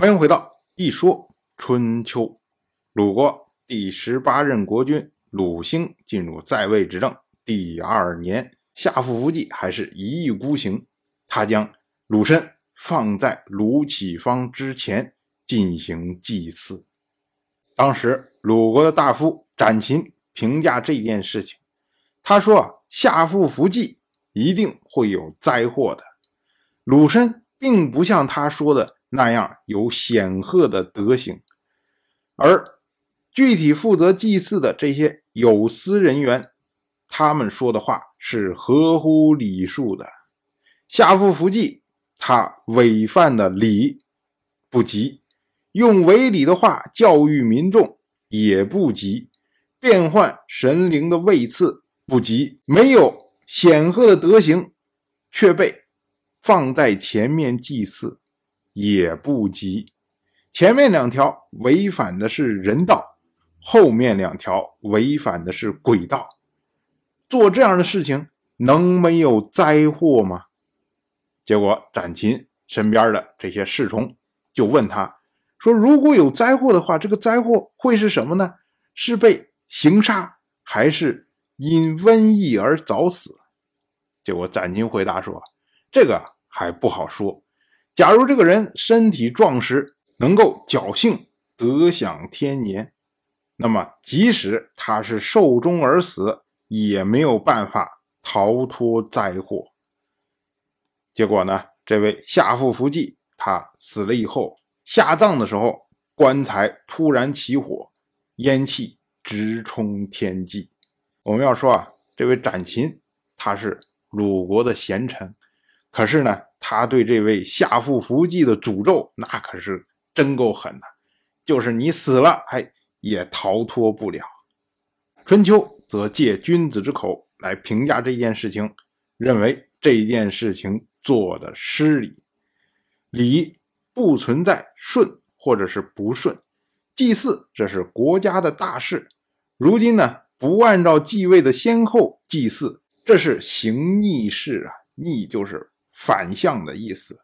欢迎回到一说春秋。鲁国第18任国君鲁兴进入在位执政第2年，夏父夫季还是一意孤行，他将鲁申放在鲁启方之前进行祭祀。当时鲁国的大夫展禽评价这件事情，他说夏父夫季一定会有灾祸的，鲁申并不像他说的那样有显赫的德行，而具体负责祭祀的这些有司人员，他们说的话是合乎礼数的。夏父夫季他违犯的礼不及，用违礼的话教育民众也不及，变换神灵的位次不及，没有显赫的德行却被放在前面祭祀也不及。前面两条违反的是人道，后面两条违反的是鬼道，做这样的事情能没有灾祸吗？结果展禽身边的这些侍从就问他说，如果有灾祸的话，这个灾祸会是什么呢？是被刑杀，还是因瘟疫而早死？结果展禽回答说，这个还不好说，假如这个人身体壮实，能够侥幸得享天年，那么即使他是寿终而死，也没有办法逃脱灾祸。结果呢，这位夏父夫季他死了以后，下葬的时候棺材突然起火，烟气直冲天际。我们要说这位展禽他是鲁国的贤臣，可是呢他对这位夏父夫季的诅咒那可是真够狠的，就是你死了也逃脱不了。春秋则借君子之口来评价这件事情，认为这件事情做的失礼。礼不存在顺或者是不顺，祭祀这是国家的大事，如今呢不按照继位的先后祭祀，这是行逆事逆就是反向的意思。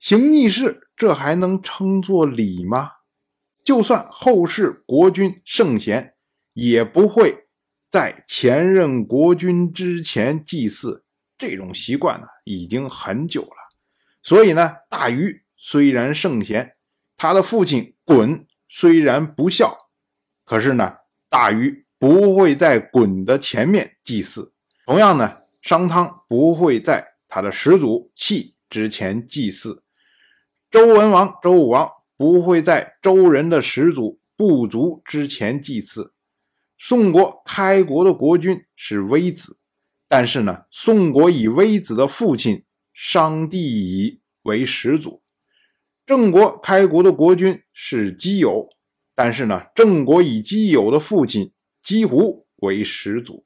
行逆事，这还能称作礼吗？就算后世国君圣贤，也不会在前任国君之前祭祀，这种习惯呢，已经很久了。所以呢，大禹虽然圣贤，他的父亲鲧虽然不孝，可是呢，大禹不会在鲧的前面祭祀。同样呢，商汤不会在他的始祖契之前祭祀，周文王周武王不会在周人的始祖部族之前祭祀。宋国开国的国君是微子，但是呢宋国以微子的父亲商帝乙为始祖。郑国开国的国君是姬友，但是呢郑国以姬友的父亲姬胡为始祖。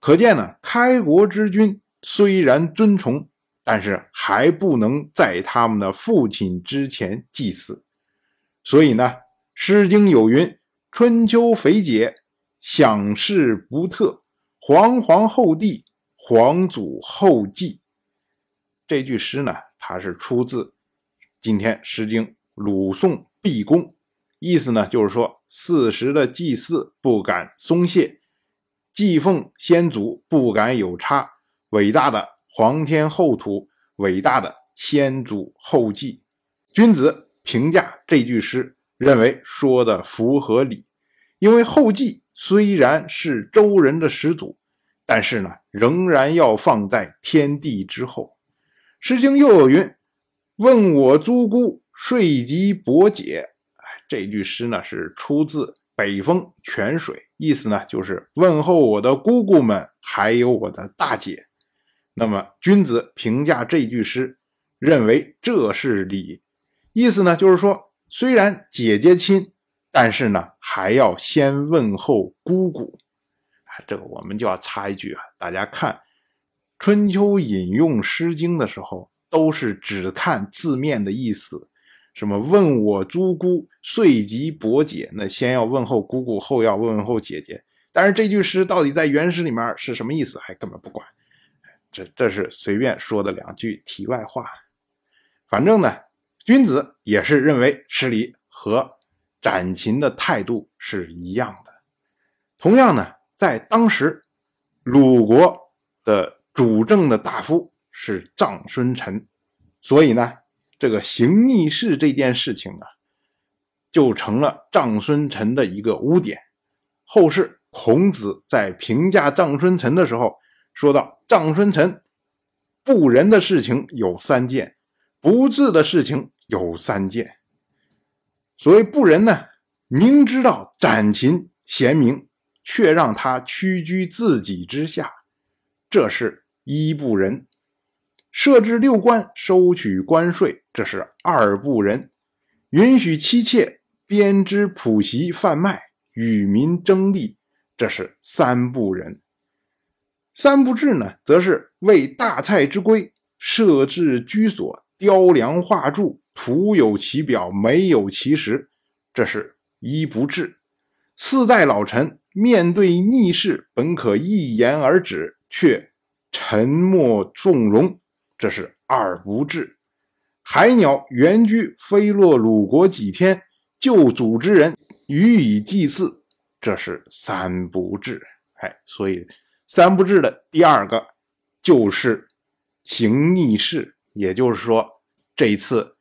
可见呢开国之君虽然尊崇，但是还不能在他们的父亲之前祭祀。所以呢诗经有云，春秋肥解，享世不特，皇皇后帝，皇祖后继。这句诗呢它是出自今天诗经鲁颂毕公，意思呢就是说四时的祭祀不敢松懈，祭奉先祖不敢有差，伟大的皇天后土，伟大的先祖后继。君子评价这句诗，认为说的符合理，因为后继虽然是周人的始祖，但是呢仍然要放在天地之后。诗经又有云，问我诸姑，睡及伯解。这句诗呢是出自北风泉水，意思呢就是问候我的姑姑们还有我的大姐。那么君子评价这句诗，认为这是礼，意思呢就是说虽然姐姐亲，但是呢还要先问候姑姑。这个我们就要插一句大家看春秋引用诗经的时候都是只看字面的意思，什么问我诸姑，遂及伯姐，那先要问候姑姑，后要问候姐姐。但是这句诗到底在原诗里面是什么意思还根本不管，这是随便说的两句题外话。反正呢君子也是认为失礼和斩禽的态度是一样的。同样呢，在当时鲁国的主政的大夫是臧孙臣，所以呢这个行逆事这件事情呢就成了臧孙臣的一个污点。后世孔子在评价臧孙臣的时候说到，臧孙臣不仁的事情有三件，不智的事情有三件。所谓不仁呢，明知道斩禽贤名，却让他屈居自己之下，这是一不仁；设置六官收取关税，这是二不仁；允许妻妾编织谱席贩卖，与民争利，这是三不仁。三不治呢，则是为大蔡之规设置居所，雕梁画柱，徒有其表，没有其实，这是一不治。四代老臣面对逆事本可一言而止，却沉默纵容，这是二不治。海鸟原居飞落鲁国几天，救主之人予以祭祀，这是三不治。所以三不治的第二个就是行逆事，也就是说这一次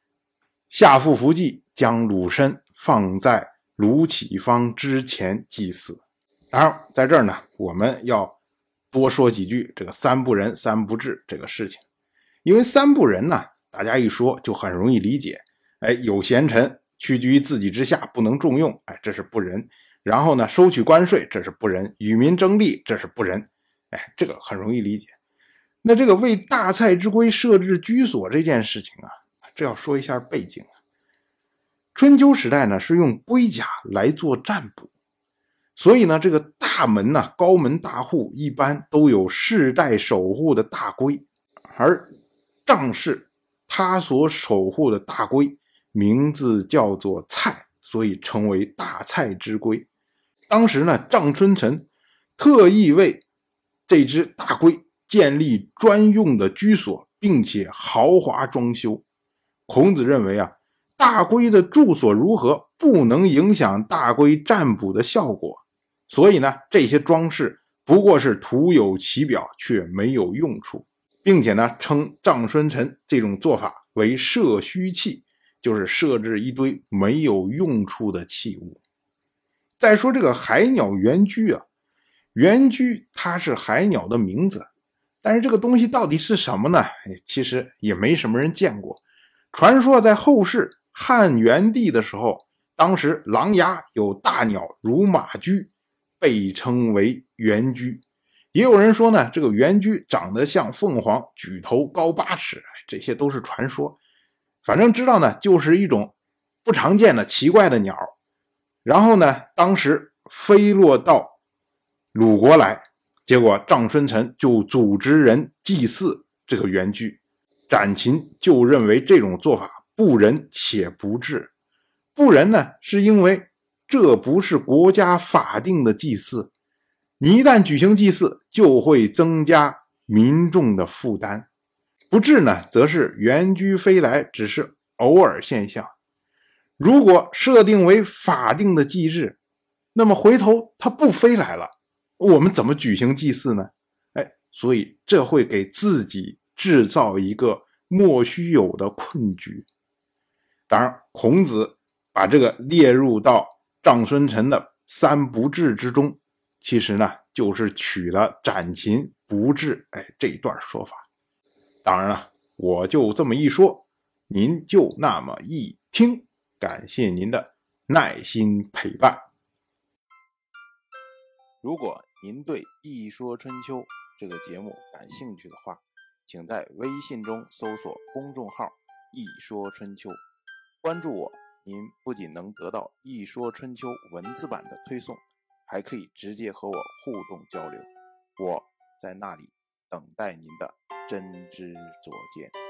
夏父伏祭将鲁申放在鲁启方之前祭祀。当然在这儿呢，我们要多说几句这个三不仁三不治这个事情。因为三不仁呢，大家一说就很容易理解，有贤臣屈居自己之下不能重用，这是不仁。然后呢，收取关税，这是不仁；与民争利，这是不仁。这个很容易理解。那这个为大蔡之规设置居所这件事情啊，这要说一下背景啊。春秋时代呢，是用龟甲来做占卜，所以呢，这个大门呢，高门大户一般都有世代守护的大龟，而臧氏他所守护的大龟名字叫做蔡，所以称为大蔡之龟。当时呢，臧孙臣特意为这只大龟建立专用的居所，并且豪华装修。孔子认为啊，大龟的住所如何不能影响大龟占卜的效果，所以呢，这些装饰不过是徒有其表，却没有用处，并且呢，称臧孙臣这种做法为设虚器，就是设置一堆没有用处的器物。再说这个海鸟原居啊，原居它是海鸟的名字，但是这个东西到底是什么呢？其实也没什么人见过。传说在后世汉元帝的时候，当时琅琊有大鸟如马驹，被称为原驹。也有人说呢，这个原驹长得像凤凰，举头高8尺，这些都是传说。反正知道呢，就是一种不常见的奇怪的鸟。然后呢，当时飞落到鲁国来，结果臧孙臣就组织人祭祀这个原驹，斩禽就认为这种做法不仁且不智。不仁呢，是因为这不是国家法定的祭祀，你一旦举行祭祀，就会增加民众的负担。不智呢，则是原驹飞来只是偶尔现象，如果设定为法定的祭日，那么回头它不飞来了，我们怎么举行祭祀呢？所以这会给自己制造一个莫须有的困局。当然孔子把这个列入到臧孙臣的三不治之中，其实呢就是取了斩禽不治这一段说法。当然了，我就这么一说，您就那么一听，感谢您的耐心陪伴。如果您对《一说春秋》这个节目感兴趣的话，请在微信中搜索公众号“一说春秋”，关注我，您不仅能得到《一说春秋》文字版的推送，还可以直接和我互动交流。我在那里等待您的真知灼见。